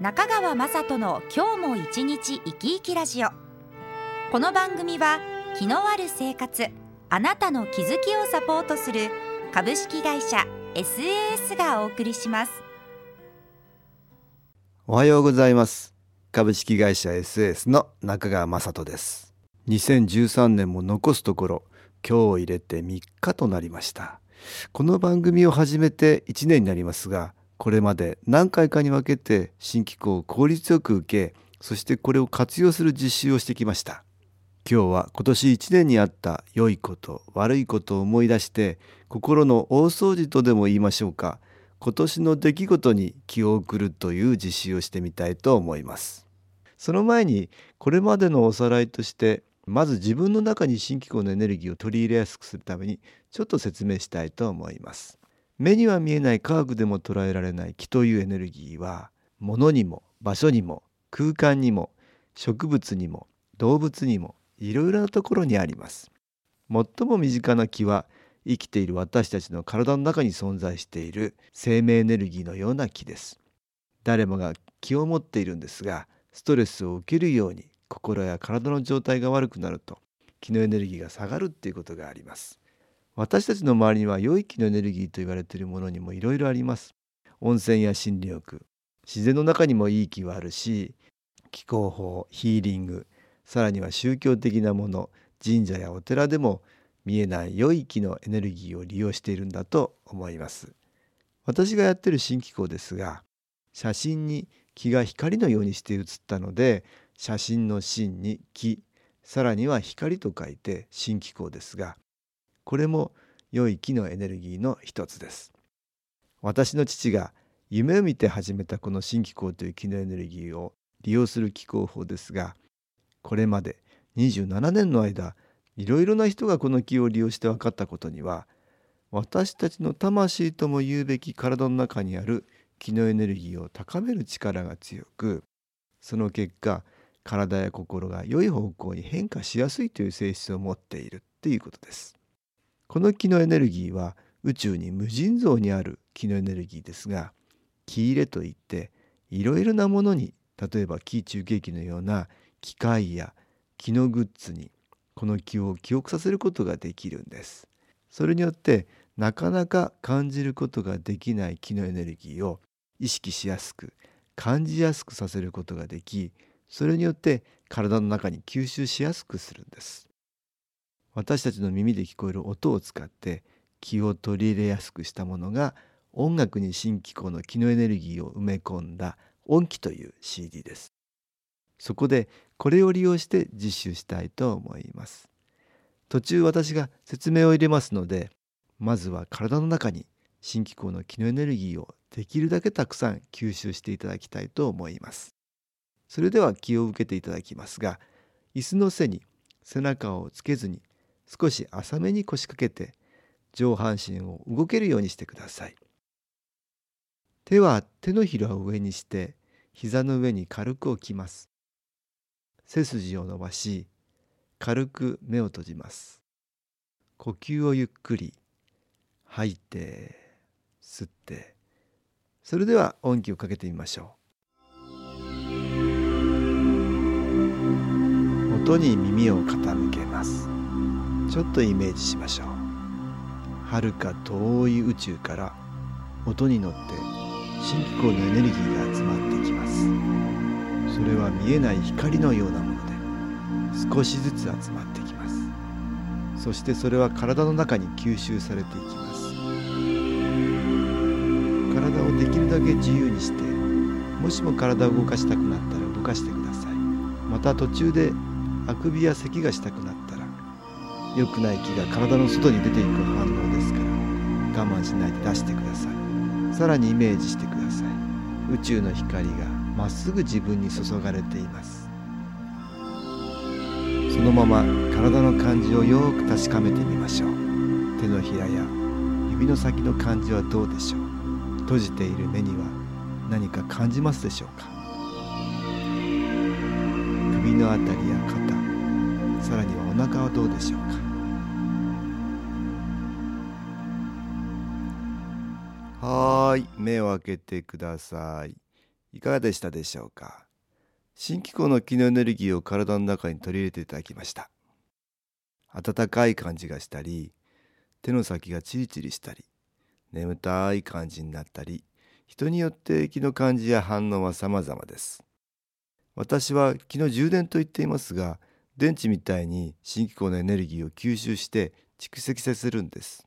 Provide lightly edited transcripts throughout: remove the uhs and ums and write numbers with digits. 中川雅人の今日も一日生き生きラジオ。この番組は気のある生活、あなたの気づきをサポートする株式会社 SAS がお送りします。おはようございます。株式会社 SAS の中川雅人です。2013年も残すところ、今日を入れて3日となりました。この番組を始めて1年になりますが、これまで何回かに分けて新機構を効率よく受け、そしてこれを活用する実習をしてきました。今日は今年1年にあった良いこと悪いことを思い出して、心の大掃除とでも言いましょうか、今年の出来事に気を送るという実習をしてみたいと思います。その前にこれまでのおさらいとして、まず自分の中に新機構のエネルギーを取り入れやすくするためにちょっと説明したいと思います。目には見えない、科学でも捉えられない気というエネルギーは、物にも場所にも空間にも植物にも動物にもいろいろなところにあります。最も身近な気は、生きている私たちの体の中に存在している生命エネルギーのような気です。誰もが気を持っているんですが、ストレスを受けるように心や体の状態が悪くなると、気のエネルギーが下がるっていうことがあります。私たちの周りには良い気のエネルギーと言われているものにもいろいろあります。温泉や森林浴、自然の中にもいい気はあるし、気候法、ヒーリング、さらには宗教的なもの、神社やお寺でも見えない良い気のエネルギーを利用しているんだと思います。私がやっている新機構ですが、写真に気が光のようにして写ったので、写真の真に気、さらには光と書いて新気候ですが、これも良い気のエネルギーの一つです。私の父が夢を見て始めたこの新気候という気のエネルギーを利用する気候法ですが、これまで27年の間、いろいろな人がこの気を利用して分かったことには、私たちの魂とも言うべき体の中にある気のエネルギーを高める力が強く、その結果、体や心が良い方向に変化しやすいという性質を持っているということです。この気のエネルギーは宇宙に無尽蔵にある気のエネルギーですが、気入れといって、いろいろなものに、例えば気中継機のような機械や気のグッズにこの気を記憶させることができるんです。それによって、なかなか感じることができない気のエネルギーを意識しやすく、感じやすくさせることができ、それによって体の中に吸収しやすくするんです。私たちの耳で聞こえる音を使って気を取り入れやすくしたものが、音楽に新機構の気のエネルギーを埋め込んだ音機という CD です。そこでこれを利用して実習したいと思います。途中私が説明を入れますので、まずは体の中に新機構の気のエネルギーをできるだけたくさん吸収していただきたいと思います。それでは気を受けていただきますが、椅子の背に背中をつけずに、少し浅めに腰掛けて、上半身を動けるようにしてください。手は手のひらを上にして、膝の上に軽く置きます。背筋を伸ばし、軽く目を閉じます。呼吸をゆっくり、吐いて吸って、それでは音気をかけてみましょう。音に耳を傾けます。ちょっとイメージしましょう。遥か遠い宇宙から音に乗って新気候のエネルギーが集まってきます。それは見えない光のようなもので、少しずつ集まってきます。そしてそれは体の中に吸収されていきます。体をできるだけ自由にして、もしも体を動かしたくなったら動かしてください。また途中であくびや咳がしたくなったら、良くない気が体の外に出ていく反応ですから、我慢しないで出してください。さらにイメージしてください。宇宙の光がまっすぐ自分に注がれています。のまま体の感じをよく確かめてみましょう。手のひらや指の先の感じはどうでしょう。閉じている目には何か感じますでしょうか。首のあたりや肩、さらにはお腹はどうでしょうか。はい、目を開けてください。いかがでしたでしょうか。新機構の気のエネルギーを体の中に取り入れていただきました。温かい感じがしたり、手の先がチリチリしたり、眠たい感じになったり、人によって気の感じや反応は様々です。私は気の充電と言っていますが、電池みたいに新機構のエネルギーを吸収して蓄積させるんです。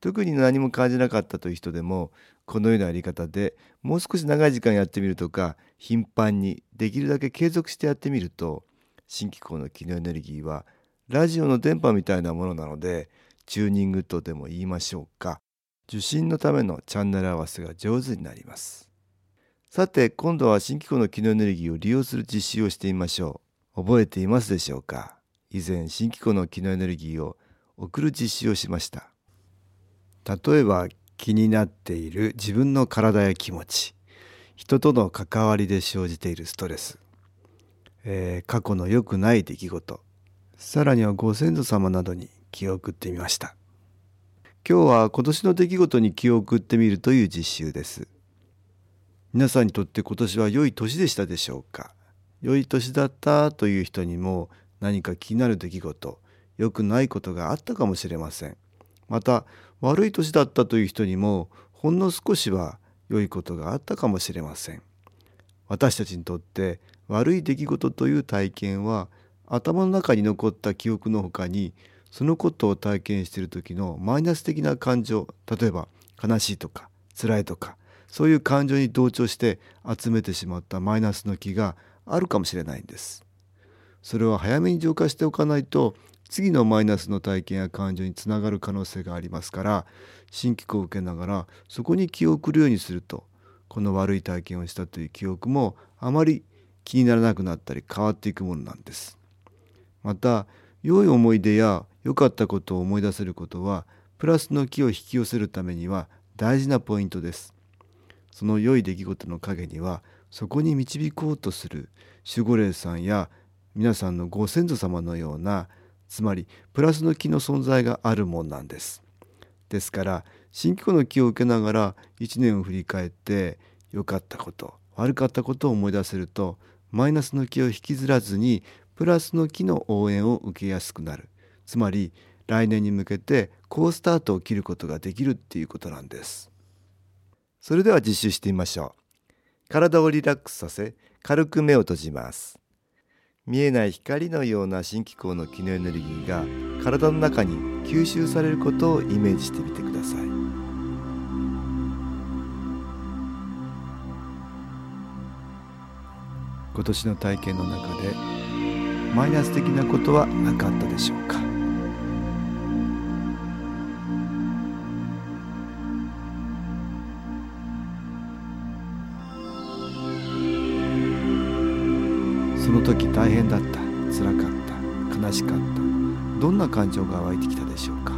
特に何も感じなかったという人でも、このようなやり方でもう少し長い時間やってみるとか、頻繁にできるだけ継続してやってみると、新機構の気のエネルギーはラジオの電波みたいなものなので、チューニングとでも言いましょうか、受信のためのチャンネル合わせが上手になります。さて、今度は新機構の気のエネルギーを利用する実習をしてみましょう。覚えていますでしょうか。以前新機構の気のエネルギーを送る実習をしました。例えば、気になっている自分の体や気持ち、人との関わりで生じているストレス、過去の良くない出来事、さらにはご先祖様などに気を送ってみました。今日は今年の出来事に気を送ってみるという実習です。皆さんにとって今年は良い年でしたでしょうか。良い年だったという人にも、何か気になる出来事、良くないことがあったかもしれません。また、悪い年だったという人にも、ほんの少しは良いことがあったかもしれません。私たちにとって悪い出来事という体験は、頭の中に残った記憶のほかに、そのことを体験している時のマイナス的な感情、例えば悲しいとか辛いとか、そういう感情に同調して集めてしまったマイナスの気があるかもしれないんです。それは早めに浄化しておかないと、次のマイナスの体験や感情につながる可能性がありますから、新機構を受けながらそこに気を送るようにすると、この悪い体験をしたという記憶もあまり気にならなくなったり変わっていくものなんです。また、良い思い出や良かったことを思い出せることは、プラスの気を引き寄せるためには大事なポイントです。その良い出来事の陰には、そこに導こうとする守護霊さんや皆さんのご先祖様のような、つまりプラスの気の存在があるもんなんです。ですから、新機構の気を受けながら1年を振り返って、良かったこと、悪かったことを思い出せると、マイナスの気を引きずらずにプラスの気の応援を受けやすくなる。つまり、来年に向けて好スタートを切ることができるっていうことなんです。それでは実習してみましょう。体をリラックスさせ、軽く目を閉じます。見えない光のような新機構の気のエネルギーが体の中に吸収されることをイメージしてみてください。今年の体験の中でマイナス的なことはなかったでしょうか。その時大変だった、辛かった、悲しかった、どんな感情が湧いてきたでしょうか。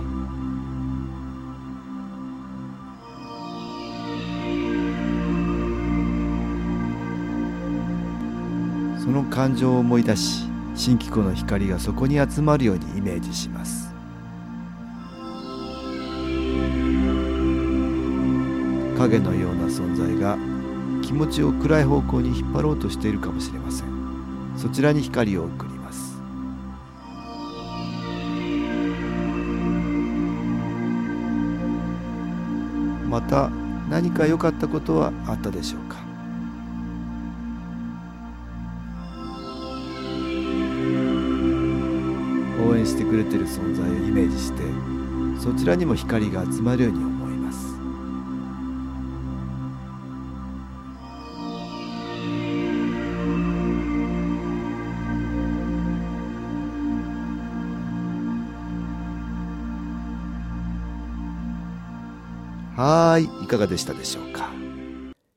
その感情を思い出し、新機構の光がそこに集まるようにイメージします。影のような存在が気持ちを暗い方向に引っ張ろうとしているかもしれません。そちらに光を送ります。また、何か良かったことはあったでしょうか。応援してくれている存在をイメージして、そちらにも光が集まるように思います。はい、いかがでしたでしょうか。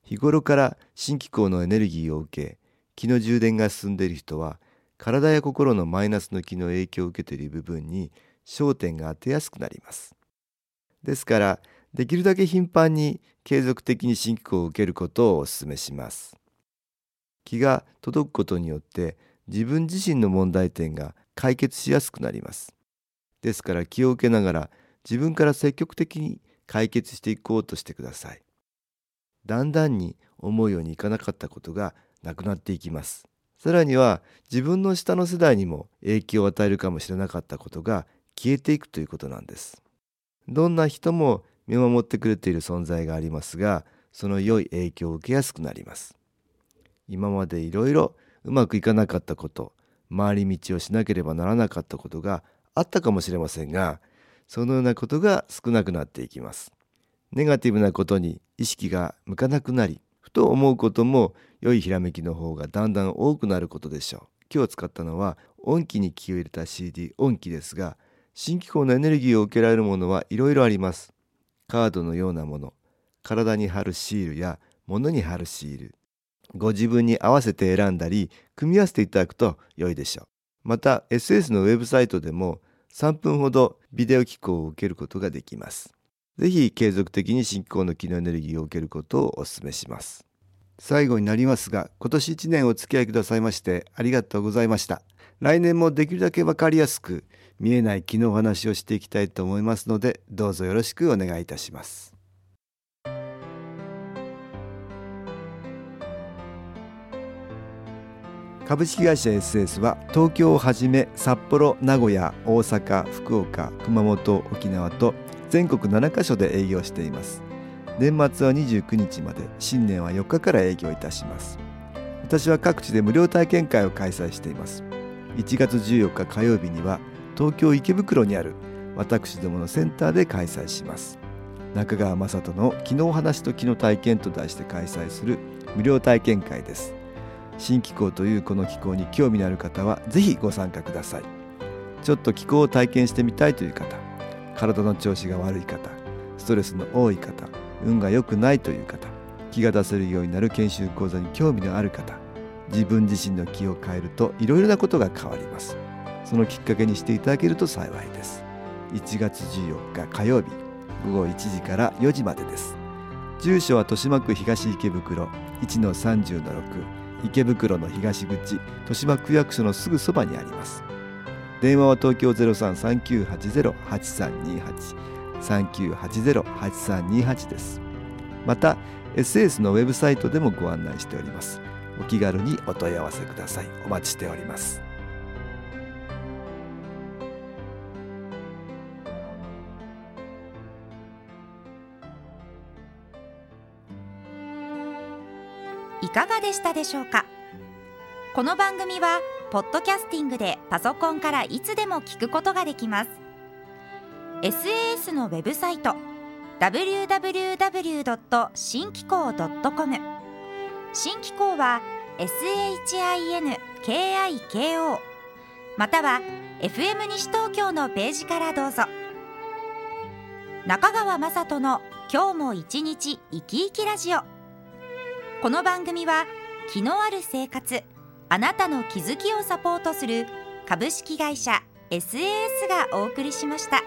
日頃から新機構のエネルギーを受け、気の充電が進んでいる人は、体や心のマイナスの気の影響を受けている部分に焦点が当てやすくなります。ですから、できるだけ頻繁に継続的に新機構を受けることをお勧めします。気が届くことによって、自分自身の問題点が解決しやすくなります。ですから、気を受けながら自分から積極的に解決していこうとしてください。だんだんに思うようにいかなかったことがなくなっていきます。さらには、自分の下の世代にも影響を与えるかもしれなかったことが消えていくということなんです。どんな人も見守ってくれている存在がありますが、その良い影響を受けやすくなります。今までいろいろうまくいかなかったこと、回り道をしなければならなかったことがあったかもしれませんが、そのようなことが少なくなっていきます。ネガティブなことに意識が向かなくなり、ふと思うことも良いひらめきの方がだんだん多くなることでしょう。今日使ったのは音機に気を入れた CD 音機ですが、新機構のエネルギーを受けられるものはいろいろあります。カードのようなもの、体に貼るシールや物に貼るシール、ご自分に合わせて選んだり組み合わせていただくと良いでしょう。また SS のウェブサイトでも3分ほどビデオ機構を受けることができます。ぜひ継続的に新機構の気のエネルギーを受けることをお勧めします。最後になりますが、今年1年お付き合いくださいましてありがとうございました。来年もできるだけ分かりやすく、見えない気のお話をしていきたいと思いますので、どうぞよろしくお願いいたします。株式会社 SS は東京をはじめ札幌、名古屋、大阪、福岡、熊本、沖縄と全国7カ所で営業しています。年末は29日まで、新年は4日から営業いたします。私は各地で無料体験会を開催しています。1月14日火曜日には東京池袋にある私どものセンターで開催します。中川雅人の気のお話と気の体験と題して開催する無料体験会です。新気候というこの気候に興味のある方はぜひご参加ください。ちょっと気候を体験してみたいという方、体の調子が悪い方、ストレスの多い方、運が良くないという方、気が出せるようになる研修講座に興味のある方、自分自身の気を変えるといろいろなことが変わります。そのきっかけにしていただけると幸いです。1月14日火曜日、午後1時から4時までです。住所は豊島区東池袋 1-30-6、池袋の東口、豊島区役所のすぐそばにあります。電話は東京 03-3980-8328、3980-8328 です。また、SS のウェブサイトでもご案内しております。お気軽にお問い合わせください。お待ちしております。いかがでしたでしょうか。この番組はポッドキャスティングでパソコンからいつでも聞くことができます。 SAS のウェブサイト www.shinkiko.com、 新機構は SHINKIKO または FM 西東京のページからどうぞ。中川雅人の今日も一日生き生きラジオ、この番組は気のある生活、あなたの気づきをサポートする株式会社 SAS がお送りしました。